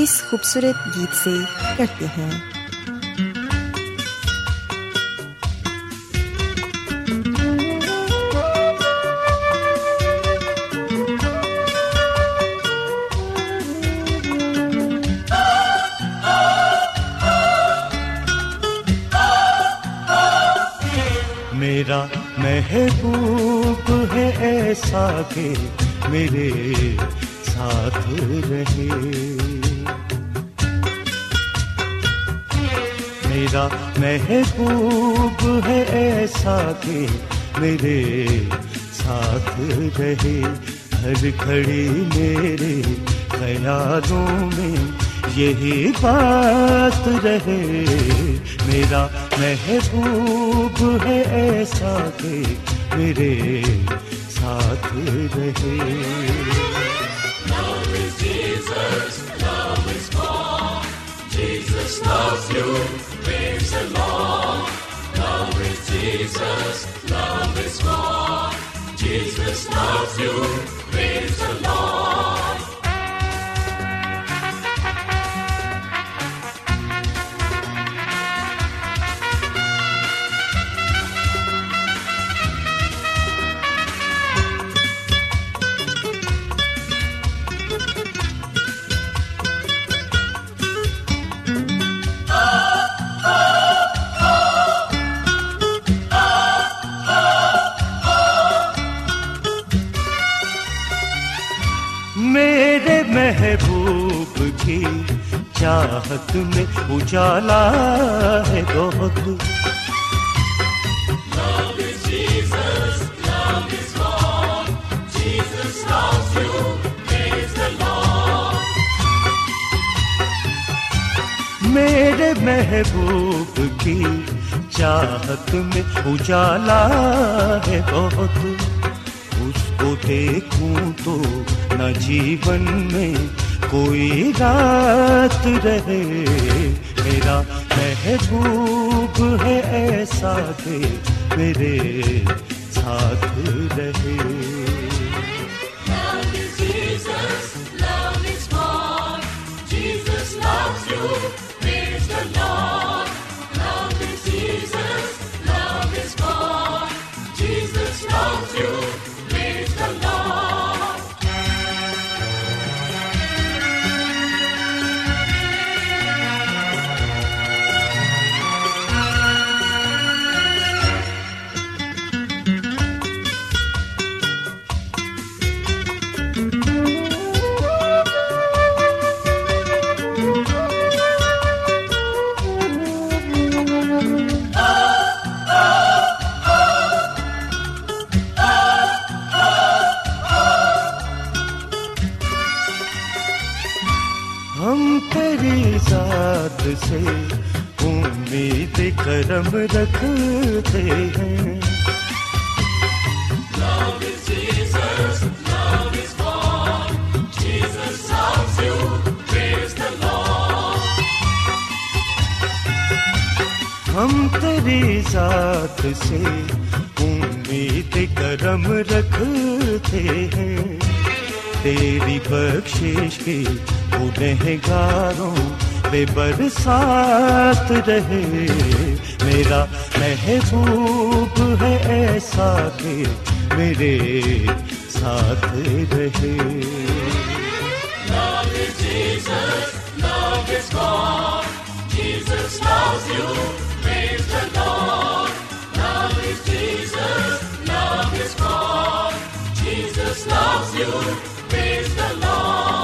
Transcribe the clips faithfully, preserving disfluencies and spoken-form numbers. اس خوبصورت گیت سے کرتے ہیں۔ میرا محبوب ہے ایسا کہ میرے ساتھ رہے، میرا محبوب ہے ایسا کہ میرے ساتھ رہے، ہر گھڑی میرے خیالوں میں یہی بات رہے، میرا محبوب ہے ایسا کہ میرے ساتھ رہے۔ Jesus loves you, lives along. Love is Jesus, love is God. Jesus loves you, lives along. محبوب کی چاہت میں اجالا ہے بہت، Love is Jesus, love is God, Jesus loves you, praise the Lord۔ میرے محبوب کی چاہت میں اجالا ہے بہت، اس کو دیکھوں تو نہ جیون میں کوئی رات رہے، میرا محبوب ہے ایسا کہ میرے ساتھ رہے۔ Love is Jesus, love is God, Jesus loves you, praise the Lord. Love is Jesus, love is God, Jesus loves you, praise the Lord. سے امید کرم رکھتے ہیں، Love is Jesus, love is God, Jesus loves you, praise the Lord۔ ہم تیری ذات سے امید کرم رکھتے ہیں، تیری بخشش کی گنہگاروں بے برسات رہے، میرا محبوب ہے ایسا کہ میرے ساتھ رہے. Love is Jesus, love is God. Jesus loves you, praise the Lord. Love is Jesus, love is God. Jesus loves you, praise the Lord.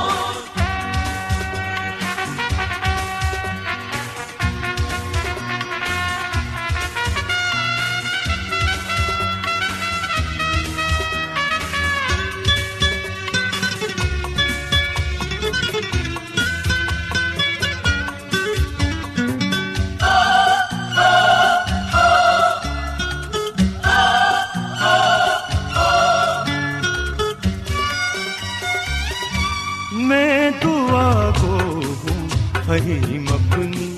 Fahim اپنی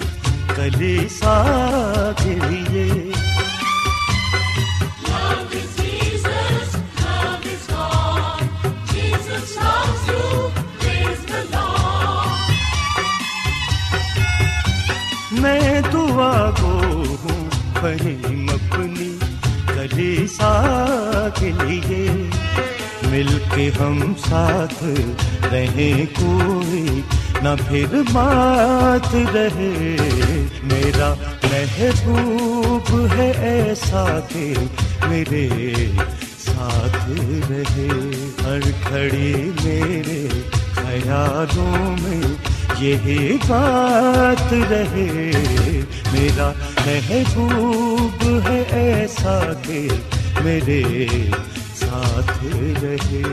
کلیسا کے لیے، میں دعا گو ہوں فہیم اپنی کلیسا کے لیے، مل کے ہم ساتھ رہیں کوئی نہ پھر بات رہے، میرا محبوب ہے ایسا کہ میرے ساتھ رہے. ہر گھڑی میرے خیالوں میں یہی بات رہے، میرا محبوب ہے ایسا کہ میرے ساتھ رہے.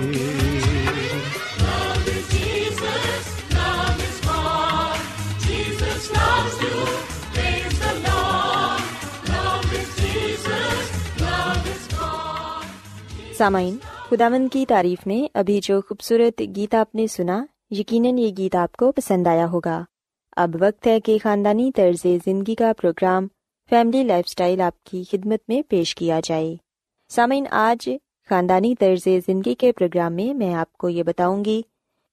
سامعین، خداوند کی تعریف میں ابھی جو خوبصورت گیت آپ نے سنا، یقیناً یہ گیت آپ کو پسند آیا ہوگا. اب وقت ہے کہ خاندانی طرز زندگی کا پروگرام فیملی لائف سٹائل آپ کی خدمت میں پیش کیا جائے. سامعین، آج خاندانی طرز زندگی کے پروگرام میں میں آپ کو یہ بتاؤں گی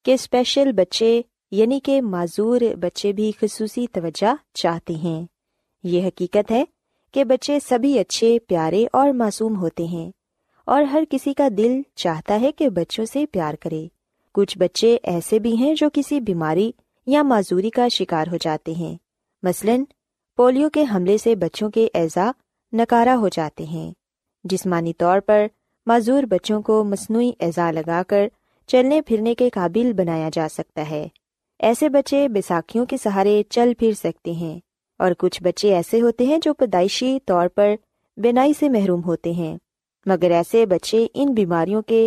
کہ اسپیشل بچے یعنی کہ معذور بچے بھی خصوصی توجہ چاہتے ہیں. یہ حقیقت ہے کہ بچے سبھی اچھے، پیارے اور معصوم ہوتے ہیں، اور ہر کسی کا دل چاہتا ہے کہ بچوں سے پیار کرے. کچھ بچے ایسے بھی ہیں جو کسی بیماری یا معذوری کا شکار ہو جاتے ہیں، مثلاً پولیو کے حملے سے بچوں کے اعضاء نکارا ہو جاتے ہیں. جسمانی طور پر معذور بچوں کو مصنوعی اعضاء لگا کر چلنے پھرنے کے قابل بنایا جا سکتا ہے. ایسے بچے بیساکھیوں کے سہارے چل پھر سکتے ہیں، اور کچھ بچے ایسے ہوتے ہیں جو پیدائشی طور پر بینائی سے محروم ہوتے ہیں، مگر ایسے بچے ان بیماریوں کے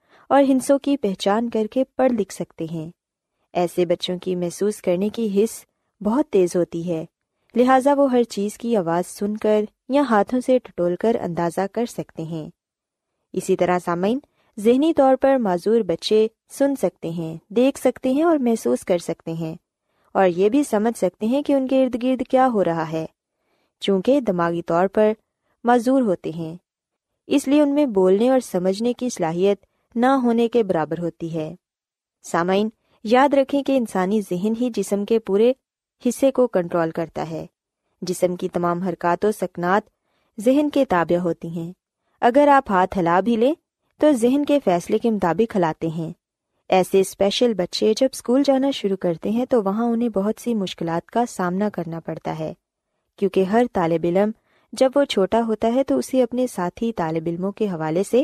اور ہندسوں کی پہچان کر کے پڑھ لکھ سکتے ہیں. ایسے بچوں کی محسوس کرنے کی حس بہت تیز ہوتی ہے، لہٰذا وہ ہر چیز کی آواز سن کر یا ہاتھوں سے ٹٹول کر اندازہ کر سکتے ہیں. اسی طرح سامعین، ذہنی طور پر معذور بچے سن سکتے ہیں، دیکھ سکتے ہیں اور محسوس کر سکتے ہیں، اور یہ بھی سمجھ سکتے ہیں کہ ان کے ارد گرد کیا ہو رہا ہے. چونکہ دماغی طور پر معذور ہوتے ہیں، اس لیے ان میں بولنے اور سمجھنے کی صلاحیت نہ ہونے کے برابر ہوتی ہے. سامعین، یاد رکھیں کہ انسانی ذہن ہی جسم کے پورے حصے کو کنٹرول کرتا ہے. جسم کی تمام حرکات و سکنات ذہن کے تابع ہوتی ہیں. اگر آپ ہاتھ ہلا بھی لیں تو ذہن کے فیصلے کے مطابق ہلاتے ہیں. ایسے اسپیشل بچے جب اسکول جانا شروع کرتے ہیں تو وہاں انہیں بہت سی مشکلات کا سامنا کرنا پڑتا ہے، کیونکہ ہر طالب علم جب وہ چھوٹا ہوتا ہے تو اسے اپنے ساتھی طالب علموں کے حوالے سے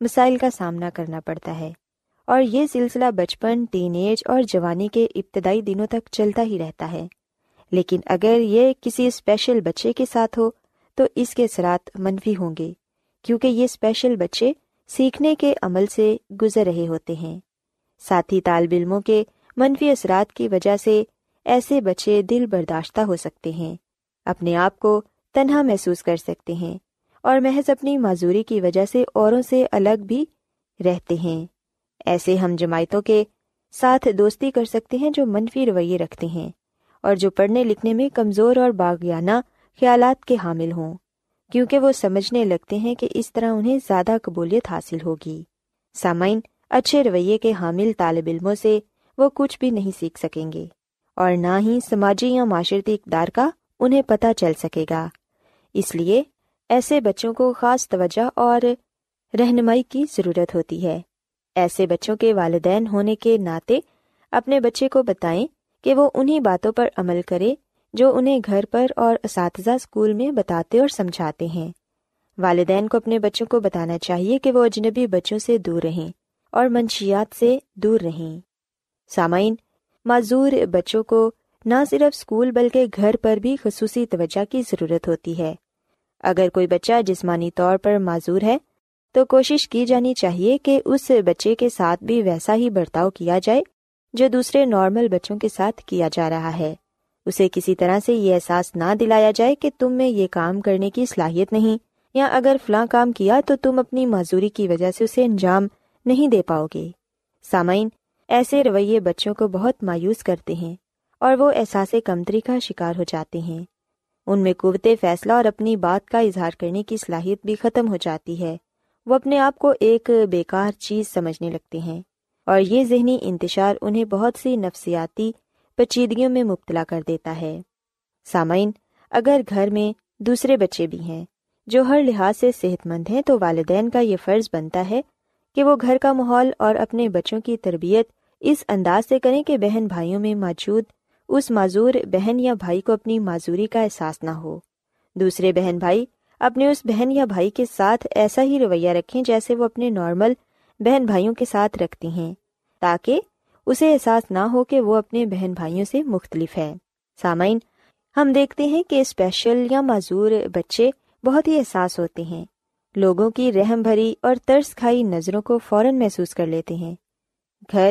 مسائل کا سامنا کرنا پڑتا ہے، اور یہ سلسلہ بچپن، ٹین ایج اور جوانی کے ابتدائی دنوں تک چلتا ہی رہتا ہے. لیکن اگر یہ کسی اسپیشل بچے کے ساتھ ہو تو اس کے اثرات منفی ہوں گے، کیونکہ یہ اسپیشل بچے سیکھنے کے عمل سے گزر رہے ہوتے ہیں۔ ساتھ ہی طالب علموں کے منفی اثرات کی وجہ سے ایسے بچے دل برداشتہ ہو سکتے ہیں، اپنے آپ کو تنہا محسوس کر سکتے ہیں، اور محض اپنی معذوری کی وجہ سے اوروں سے الگ بھی رہتے ہیں۔ ایسے ہم جماعتوں کے ساتھ دوستی کر سکتے ہیں جو منفی رویے رکھتے ہیں اور جو پڑھنے لکھنے میں کمزور اور باغیانہ خیالات کے حامل ہوں، کیونکہ وہ سمجھنے لگتے ہیں کہ اس طرح انہیں زیادہ قبولیت حاصل ہوگی۔ سامعین، اچھے رویے کے حامل طالب علموں سے وہ کچھ بھی نہیں سیکھ سکیں گے اور نہ ہی سماجی یا معاشرتی اقدار کا انہیں پتہ چل سکے گا۔ اس لیے ایسے بچوں کو خاص توجہ اور رہنمائی کی ضرورت ہوتی ہے۔ ایسے بچوں کے والدین ہونے کے ناطے اپنے بچے کو بتائیں کہ وہ انہی باتوں پر عمل کرے جو انہیں گھر پر اور اساتذہ اسکول میں بتاتے اور سمجھاتے ہیں۔ والدین کو اپنے بچوں کو بتانا چاہیے کہ وہ اجنبی بچوں سے دور رہیں اور منشیات سے دور رہیں۔ سامعین، معذور بچوں کو نہ صرف اسکول بلکہ گھر پر بھی خصوصی توجہ کی ضرورت ہوتی ہے۔ اگر کوئی بچہ جسمانی طور پر معذور ہے تو کوشش کی جانی چاہیے کہ اس بچے کے ساتھ بھی ویسا ہی برتاؤ کیا جائے جو دوسرے نارمل بچوں کے ساتھ کیا جا رہا ہے۔ اسے کسی طرح سے یہ احساس نہ دلایا جائے کہ تم میں یہ کام کرنے کی صلاحیت نہیں، یا اگر فلاں کام کیا تو تم اپنی معذوری کی وجہ سے اسے انجام نہیں دے پاؤ گے۔ سامعین، ایسے رویے بچوں کو بہت مایوس کرتے ہیں اور وہ احساس کمتری کا شکار ہو جاتے ہیں۔ ان میں قوت فیصلہ اور اپنی بات کا اظہار کرنے کی صلاحیت بھی ختم ہو جاتی ہے۔ وہ اپنے آپ کو ایک بیکار چیز سمجھنے لگتے ہیں اور یہ ذہنی انتشار انہیں بہت سی نفسیاتی پیچیدگیوں میں مبتلا کر دیتا ہے۔ سامعین، اگر گھر میں دوسرے بچے بھی ہیں جو ہر لحاظ سے صحت مند ہیں تو والدین کا یہ فرض بنتا ہے کہ وہ گھر کا ماحول اور اپنے بچوں کی تربیت اس انداز سے کریں کہ بہن بھائیوں میں موجود اس معذور بہن یا بھائی کو اپنی معذوری کا احساس نہ ہو۔ دوسرے بہن بھائی اپنے اس بہن یا بھائی کے ساتھ ایسا ہی رویہ رکھیں جیسے وہ اپنے نارمل بہن بھائیوں کے ساتھ رکھتی ہیں، تاکہ اسے احساس نہ ہو کہ وہ اپنے بہن بھائیوں سے مختلف ہے۔ سامعین، ہم دیکھتے ہیں کہ اسپیشل یا معذور بچے بہت ہی حساس ہوتے ہیں، لوگوں کی رحم بھری اور ترس کھائی نظروں کو فوراً محسوس کر لیتے ہیں۔ گھر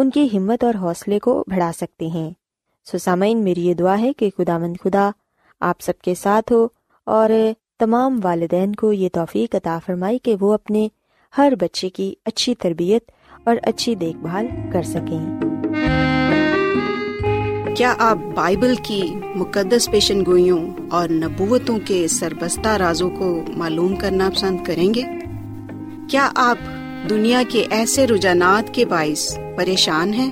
ان کی ہمت اور حوصلے کو بڑھا سکتے ہیں۔ سو سامعین، میری یہ دعا ہے کہ خداوند خدا آپ سب کے ساتھ ہو اور تمام والدین کو یہ توفیق عطا فرمائی کہ وہ اپنے ہر بچے کی اچھی تربیت اور اچھی دیکھ بھال کر سکیں۔ کیا آپ بائبل کی مقدس پیشن گوئیوں اور نبوتوں کے سربستہ رازوں کو معلوم کرنا پسند کریں گے؟ کیا آپ دنیا کے ایسے رجحانات کے باعث پریشان ہیں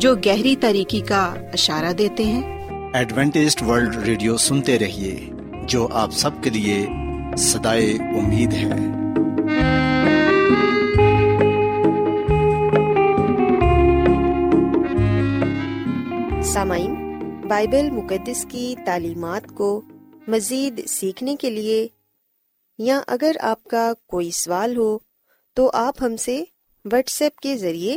جو گہری تاریکی کا اشارہ دیتے ہیں؟ ایڈونٹسٹ ورلڈ ریڈیو سنتے رہیے، جو آپ سب کے لیے صدائے امید ہے۔ سامعین، بائبل مقدس کی تعلیمات کو مزید سیکھنے کے لیے یا اگر آپ کا کوئی سوال ہو تو آپ ہم سے واٹس ایپ کے ذریعے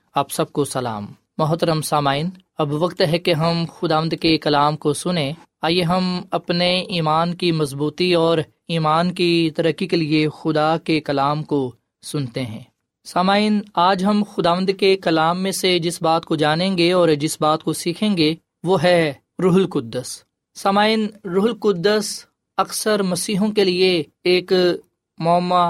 آپ سب کو سلام۔ محترم سامعین، اب وقت ہے کہ ہم خداوند کے کلام کو سنیں۔ آئیے ہم اپنے ایمان کی مضبوطی اور ایمان کی ترقی کے لیے خدا کے کلام کو سنتے ہیں۔ سامعین، آج ہم خداوند کے کلام میں سے جس بات کو جانیں گے اور جس بات کو سیکھیں گے وہ ہے روح القدس۔ سامعین، روح القدس اکثر مسیحوں کے لیے ایک معمہ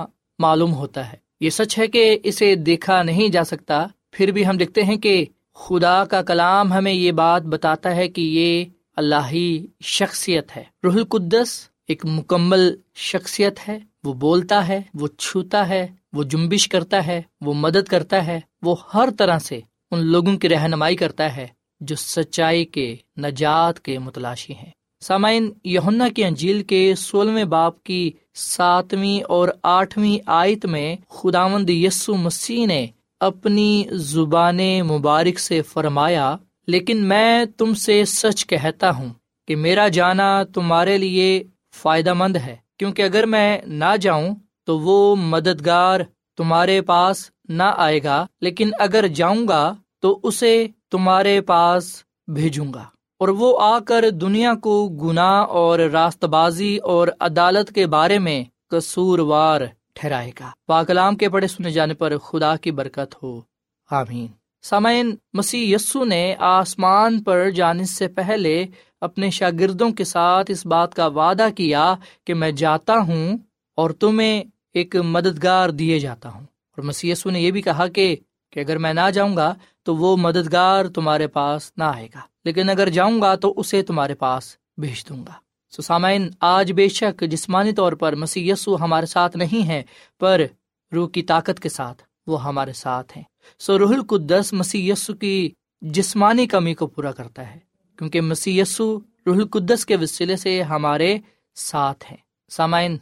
معلوم ہوتا ہے۔ یہ سچ ہے کہ اسے دیکھا نہیں جا سکتا، پھر بھی ہم دیکھتے ہیں کہ خدا کا کلام ہمیں یہ بات بتاتا ہے کہ یہ اللہی شخصیت ہے۔ روح القدس ایک مکمل شخصیت ہے، وہ بولتا ہے، وہ چھوتا ہے، وہ جنبش کرتا ہے، وہ مدد کرتا ہے، وہ ہر طرح سے ان لوگوں کی رہنمائی کرتا ہے جو سچائی کے نجات کے متلاشی ہیں۔ سامعین، یوحنا کی انجیل کے سولہویں باب کی ساتویں اور آٹھویں آیت میں خداوند یسوع مسیح نے اپنی زبان مبارک سے فرمایا، لیکن میں تم سے سچ کہتا ہوں کہ میرا جانا تمہارے لیے فائدہ مند ہے، کیونکہ اگر میں نہ جاؤں تو وہ مددگار تمہارے پاس نہ آئے گا، لیکن اگر جاؤں گا تو اسے تمہارے پاس بھیجوں گا، اور وہ آ کر دنیا کو گناہ اور راست بازی اور عدالت کے بارے میں قصوروار ٹھہرائے گا۔ پاکلام کے پڑھے سنے جانے پر خدا کی برکت ہو، آمین۔ سامعین، مسیح یسو نے آسمان پر جانے سے پہلے اپنے شاگردوں کے ساتھ اس بات کا وعدہ کیا کہ میں جاتا ہوں اور تمہیں ایک مددگار دیے جاتا ہوں، اور مسیح یسو نے یہ بھی کہا کہ کہ اگر میں نہ جاؤں گا تو وہ مددگار تمہارے پاس نہ آئے گا، لیکن اگر جاؤں گا تو اسے تمہارے پاس بھیج دوں گا۔ سو سامعین، آج بے شک جسمانی طور پر مسیح یسو ہمارے ساتھ نہیں ہے، پر روح کی طاقت کے ساتھ وہ ہمارے ساتھ ہیں۔ سو روح القدس مسیح یسو کی جسمانی کمی کو پورا کرتا ہے، کیونکہ مسیح یسو روح القدس کے وسیلے سے ہمارے ساتھ ہیں۔ سامعین،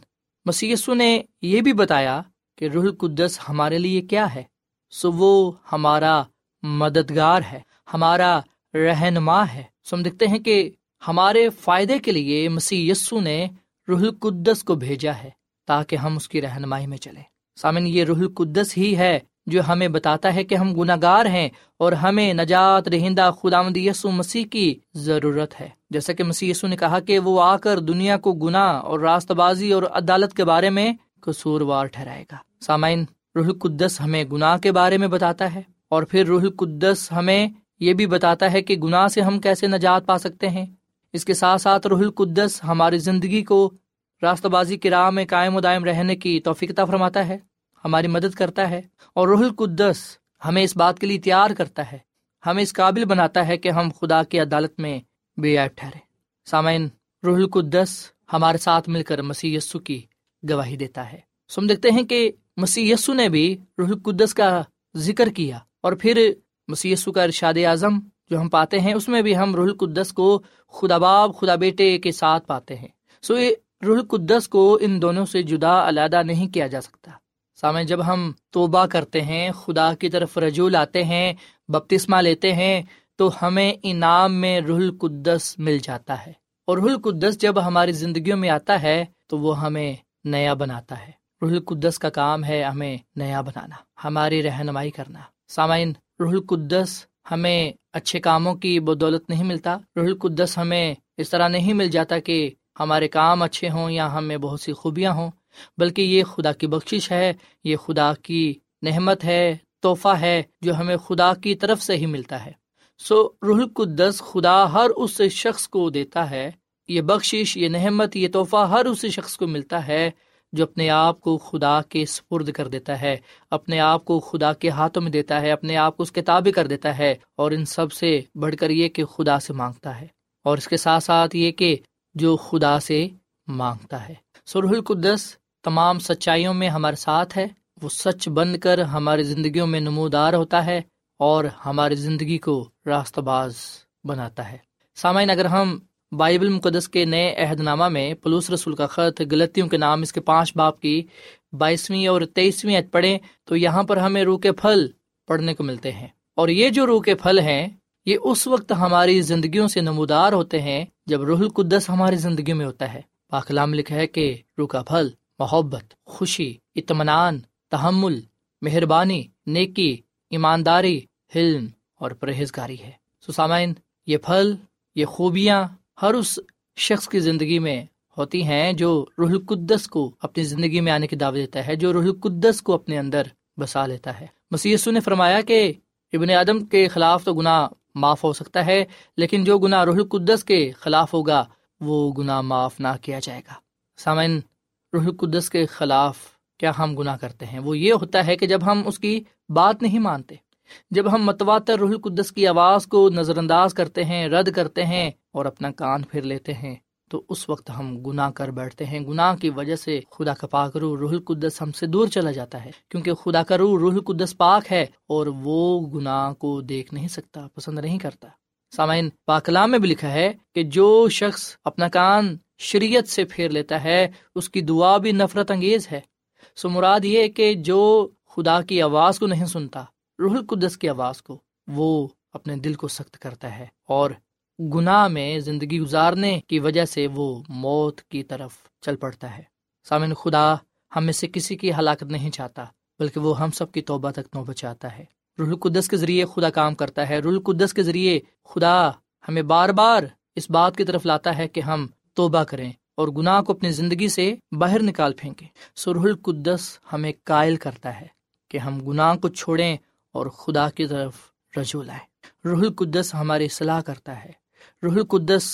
مسیح یسو نے یہ بھی بتایا کہ روح القدس ہمارے لیے کیا ہے۔ سو وہ ہمارا مددگار ہے، ہمارا رہنما ہے۔ سو ہم دیکھتے ہیں کہ ہمارے فائدے کے لیے مسیح یسو نے روح القدس کو بھیجا ہے تاکہ ہم اس کی رہنمائی میں چلیں۔ سامعین، یہ روح القدس ہی ہے جو ہمیں بتاتا ہے کہ ہم گناہگار ہیں اور ہمیں نجات دہندہ خداوند یسوع مسیح کی ضرورت ہے، جیسا کہ مسیح یسوع نے کہا کہ وہ آ کر دنیا کو گناہ اور راست بازی اور عدالت کے بارے میں قصوروار ٹھہرائے گا۔ سامعین، روح القدس ہمیں گناہ کے بارے میں بتاتا ہے، اور پھر روح القدس ہمیں یہ بھی بتاتا ہے کہ گناہ سے ہم کیسے نجات پا سکتے ہیں۔ اس کے ساتھ ساتھ روح القدس ہماری زندگی کو راست بازی کی راہ میں قائم و دائم رہنے کی توفیق عطا فرماتا ہے، ہماری مدد کرتا ہے، اور روح القدس ہمیں اس بات کے لیے تیار کرتا ہے، ہمیں اس قابل بناتا ہے کہ ہم خدا کی عدالت میں بے عیب ٹھہریں۔ سامعین، روح القدس ہمارے ساتھ مل کر مسیح یسو کی گواہی دیتا ہے۔ سو ہم دیکھتے ہیں کہ مسیح یسو نے بھی روح القدس کا ذکر کیا، اور پھر مسیح یسو کا ارشاد اعظم جو ہم پاتے ہیں اس میں بھی ہم روح القدس کو خدا باپ خدا بیٹے کے ساتھ پاتے ہیں۔ سو یہ روح القدس کو ان دونوں سے جدا علیحدہ نہیں کیا جا سکتا۔ سامعین، جب ہم توبہ کرتے ہیں، خدا کی طرف رجوع لاتے ہیں، بپتسمہ لیتے ہیں، تو ہمیں انعام میں روح القدس مل جاتا ہے، اور روح القدس جب ہماری زندگیوں میں آتا ہے تو وہ ہمیں نیا بناتا ہے۔ روح القدس کا کام ہے ہمیں نیا بنانا، ہماری رہنمائی کرنا۔ سامعین، روح القدس ہمیں اچھے کاموں کی بدولت نہیں ملتا، روح القدس ہمیں اس طرح نہیں مل جاتا کہ ہمارے کام اچھے ہوں یا ہمیں بہت سی خوبیاں ہوں، بلکہ یہ خدا کی بخشش ہے، یہ خدا کی نعمت ہے، تحفہ ہے جو ہمیں خدا کی طرف سے ہی ملتا ہے۔ سو روح القدس خدا ہر اس شخص کو دیتا ہے، یہ بخشش، یہ نعمت، یہ تحفہ ہر اس شخص کو ملتا ہے جو اپنے آپ کو خدا کے سپرد کر دیتا ہے، اپنے آپ کو خدا کے ہاتھوں میں دیتا ہے، اپنے آپ کو اس کے تابع کر دیتا ہے، اور ان سب سے بڑھ کر یہ کہ خدا سے مانگتا ہے، اور اس کے ساتھ ساتھ یہ کہ جو خدا سے مانگتا ہے۔ سو روح القدس تمام سچائیوں میں ہمارے ساتھ ہے، وہ سچ بن کر ہماری زندگیوں میں نمودار ہوتا ہے اور ہماری زندگی کو راستہ باز بناتا ہے۔ سامعین، اگر ہم بائبل مقدس کے نئے عہد نامہ میں پولس رسول کا خط گلاطیوں کے نام اس کے پانچ باب کی بائیسویں اور تیئیسویں آیت پڑھیں تو یہاں پر ہمیں روح کے پھل پڑھنے کو ملتے ہیں، اور یہ جو روح کے پھل ہیں یہ اس وقت ہماری زندگیوں سے نمودار ہوتے ہیں جب روح القدس ہماری زندگی میں ہوتا ہے۔ پاک کلام لکھا ہے کہ روح کا پھل محبت، خوشی، اطمینان، تحمل، مہربانی، نیکی، ایمانداری، حلم اور پرہیزگاری ہے۔ سو سامعین، یہ پھل، یہ خوبیاں ہر اس شخص کی زندگی میں ہوتی ہیں جو روح القدس کو اپنی زندگی میں آنے کی دعوت دیتا ہے، جو روح القدس کو اپنے اندر بسا لیتا ہے۔ مسیح یسوع نے فرمایا کہ ابن آدم کے خلاف تو گناہ معاف ہو سکتا ہے، لیکن جو گناہ روح القدس کے خلاف ہوگا وہ گناہ معاف نہ کیا جائے گا۔ سامعین، روح القدس کے خلاف کیا ہم گناہ کرتے ہیں؟ وہ یہ ہوتا ہے کہ جب ہم اس کی بات نہیں مانتے، جب ہم متواتر روح القدس کی آواز کو نظر انداز کرتے ہیں، رد کرتے ہیں اور اپنا کان پھیر لیتے ہیں، تو اس وقت ہم گناہ کر بیٹھتے ہیں۔ گناہ کی وجہ سے خدا کا پاک روح روح القدس ہم سے دور چلا جاتا ہے، کیونکہ خدا کا روح روح القدس پاک ہے اور وہ گناہ کو دیکھ نہیں سکتا، پسند نہیں کرتا۔ سامعین، پاک کلام میں بھی لکھا ہے کہ جو شخص اپنا کان شریعت سے پھیر لیتا ہے اس کی دعا بھی نفرت انگیز ہے۔ سو مراد یہ کہ جو خدا کی آواز کو نہیں سنتا، روح القدس کی آواز کو، وہ اپنے دل کو سخت کرتا ہے اور گناہ میں زندگی گزارنے کی وجہ سے وہ موت کی طرف چل پڑتا ہے۔ سامعین، خدا ہم میں سے کسی کی ہلاکت نہیں چاہتا، بلکہ وہ ہم سب کی توبہ تک نوبت چاہتا ہے۔ روح القدس کے ذریعے خدا کام کرتا ہے، روح القدس کے ذریعے خدا ہمیں بار بار اس بات کی طرف لاتا ہے کہ ہم توبہ کریں اور گناہ کو اپنی زندگی سے باہر نکال پھینکیں۔ سو روح القدس ہمیں قائل کرتا ہے کہ ہم گناہ کو چھوڑیں اور خدا کی طرف رجوع لائیں۔ روح القدس ہماری صلاح کرتا ہے، روح القدس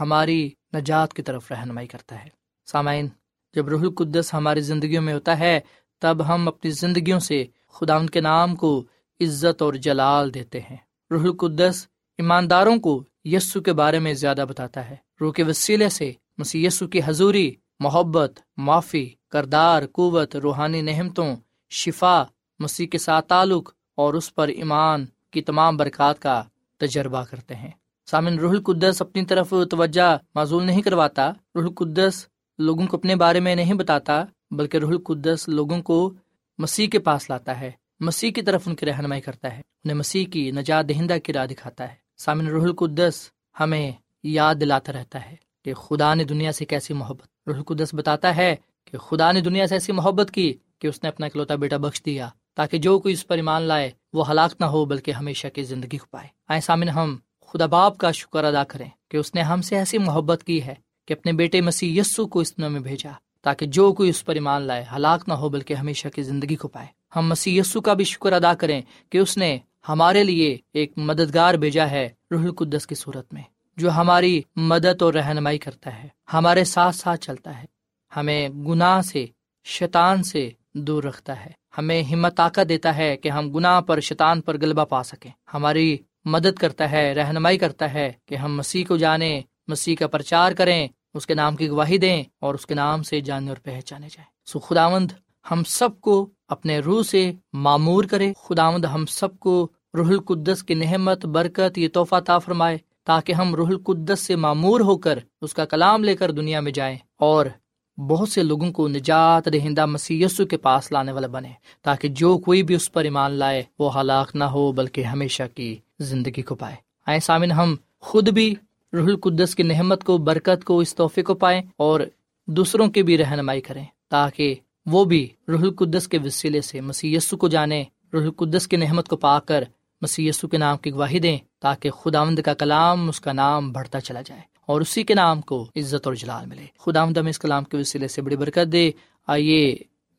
ہماری نجات کی طرف رہنمائی کرتا ہے۔ سامعین، جب روح القدس ہماری زندگیوں میں ہوتا ہے تب ہم اپنی زندگیوں سے خدا ان کے نام کو عزت اور جلال دیتے ہیں۔ روح القدس ایمانداروں کو یسوع کے بارے میں زیادہ بتاتا ہے۔ روح کے وسیلے سے مسیح یسوع کی حضوری، محبت، معافی، کردار، قوت، روحانی نعمتوں، شفا، مسیح کے ساتھ تعلق اور اس پر ایمان کی تمام برکات کا تجربہ کرتے ہیں۔ سامعین، روح القدس اپنی طرف توجہ معزول نہیں کرواتا، روح القدس لوگوں کو اپنے بارے میں نہیں بتاتا، بلکہ روح القدس لوگوں کو مسیح کے پاس لاتا ہے، مسیح کی طرف ان کی رہنمائی کرتا ہے، انہیں مسیح کی نجات دہندہ کی راہ دکھاتا ہے۔ سامعین، روح القدس ہمیں یاد دلاتا رہتا ہے کہ خدا نے دنیا سے کیسی محبت، روح القدس بتاتا ہے کہ خدا نے دنیا سے ایسی محبت کی کہ اس نے اپنا اکلوتا بیٹا بخش دیا تاکہ جو کوئی اس پر ایمان لائے وہ ہلاک نہ ہو بلکہ ہمیشہ کی زندگی کو پائے۔ آئے سامعین، ہم خدا باپ کا شکر ادا کریں کہ اس نے ہم سے ایسی محبت کی ہے کہ اپنے بیٹے مسیح یسوع کو اس دنیا میں بھیجا تاکہ جو کوئی اس پر ایمان لائے ہلاک نہ ہو بلکہ ہمیشہ کی زندگی کو پائے۔ ہم مسیح یسوع کا بھی شکر ادا کریں کہ اس نے ہمارے لیے ایک مددگار بھیجا ہے روح القدس کی صورت میں، جو ہماری مدد اور رہنمائی کرتا ہے، ہمارے ساتھ ساتھ چلتا ہے، ہمیں گناہ سے، شیطان سے دور رکھتا ہے، ہمیں ہمت طاقت دیتا ہے کہ ہم گناہ پر، شیطان پر غلبہ پا سکیں، ہماری مدد کرتا ہے، رہنمائی کرتا ہے کہ ہم مسیح کو جانیں، مسیح کا پرچار کریں، اس کے نام کی گواہی دیں اور اس کے نام سے جانے اور پہچانے جائیں۔ سو خداوند ہم سب کو اپنے روح سے معمور کرے، خداوند ہم سب کو روح القدس کی نعمت، برکت، یہ تحفہ عطا فرمائے تاکہ ہم روح القدس سے معمور ہو کر اس کا کلام لے کر دنیا میں جائیں اور بہت سے لوگوں کو نجات دہندہ مسیح یسوع کے پاس لانے والا بنے تاکہ جو کوئی بھی اس پر ایمان لائے وہ ہلاک نہ ہو بلکہ ہمیشہ کی زندگی کو پائے۔ آئیں سامعین، ہم خود بھی روح القدس کی نعمت کو، برکت کو، اس تحفے کو پائیں اور دوسروں کی بھی رہنمائی کریں تاکہ وہ بھی روح القدس کے وسیلے سے مسیح یسوع کو جانیں، روح القدس کی نعمت کو پا کر مسیح یسوع کے نام کی گواہی دیں تاکہ خداوند کا کلام، اس کا نام بڑھتا چلا جائے اور اسی کے نام کو عزت اور جلال ملے۔ خداوند ہمیں اس کلام کے وسیلے سے بڑی برکت دے۔ آئیے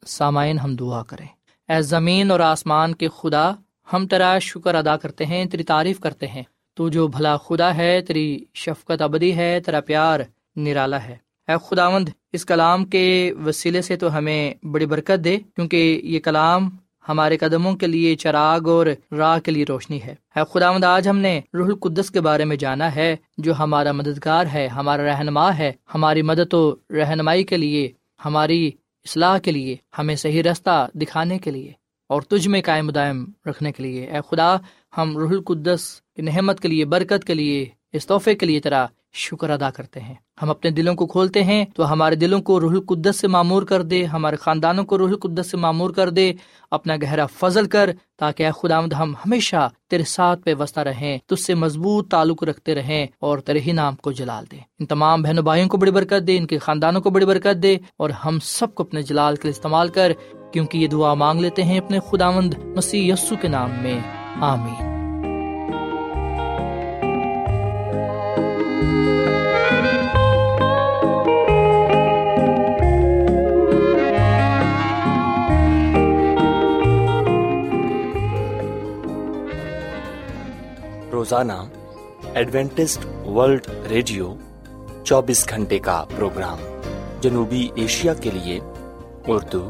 سامعین ہم دعا کریں۔ اے زمین اور آسمان کے خدا، ہم تیرا شکر ادا کرتے ہیں، تیری تعریف کرتے ہیں، تو جو بھلا خدا ہے، تیری شفقت ابدی ہے، تیرا پیار نرالا ہے۔ اے خداوند، اس کلام کے وسیلے سے تو ہمیں بڑی برکت دے، کیونکہ یہ کلام ہمارے قدموں کے لیے چراغ اور راہ کے لیے روشنی ہے۔ اے خداوند، آج ہم نے روح القدس کے بارے میں جانا ہے، جو ہمارا مددگار ہے، ہمارا رہنما ہے، ہماری مدد و رہنمائی کے لیے، ہماری اصلاح کے لیے، ہمیں صحیح رستہ دکھانے کے لیے اور تجھ میں قائم دائم رکھنے کے لیے۔ اے خدا، ہم روح القدس کی نعمت کے لیے، برکت کے لیے، اس تحفے کے لیے تیرا شکر ادا کرتے ہیں۔ ہم اپنے دلوں کو کھولتے ہیں تو ہمارے دلوں کو روح القدس سے معمور کر دے، ہمارے خاندانوں کو روح القدس سے معمور کر دے، اپنا گہرا فضل کر، تاکہ اے خداوند ہم ہمیشہ تیرے ساتھ پہ وسطہ رہیں، تجھ سے مضبوط تعلق رکھتے رہیں اور تیرے ہی نام کو جلال دیں۔ ان تمام بہنوں بھائیوں کو بڑی برکت دے، ان کے خاندانوں کو بڑی برکت دے، اور ہم سب کو اپنے جلال کے لیے استعمال کر، کیونکہ یہ دعا مانگ لیتے ہیں اپنے خداوند مسیح یسوع کے نام میں، آمین۔ روزانہ ایڈوینٹسٹ ورلڈ ریڈیو چوبیس گھنٹے کا پروگرام جنوبی ایشیا کے لیے اردو،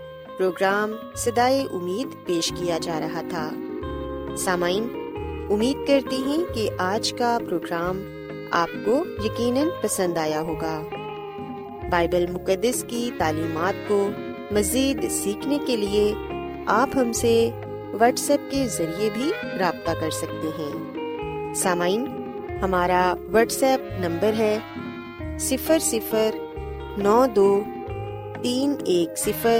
پروگرام صدائے امید پیش کیا جا رہا تھا۔ سامعین، امید کرتے ہیں کہ آج کا پروگرام آپ کو یقیناً پسند آیا ہوگا۔ بائبل مقدس کی تعلیمات کو مزید سیکھنے کے لیے آپ ہم سے واٹس ایپ کے ذریعے بھی رابطہ کر سکتے ہیں۔ سامعین، ہمارا واٹس ایپ نمبر ہے صفر صفر نو دو تین ایک صفر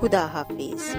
خدا حافظ۔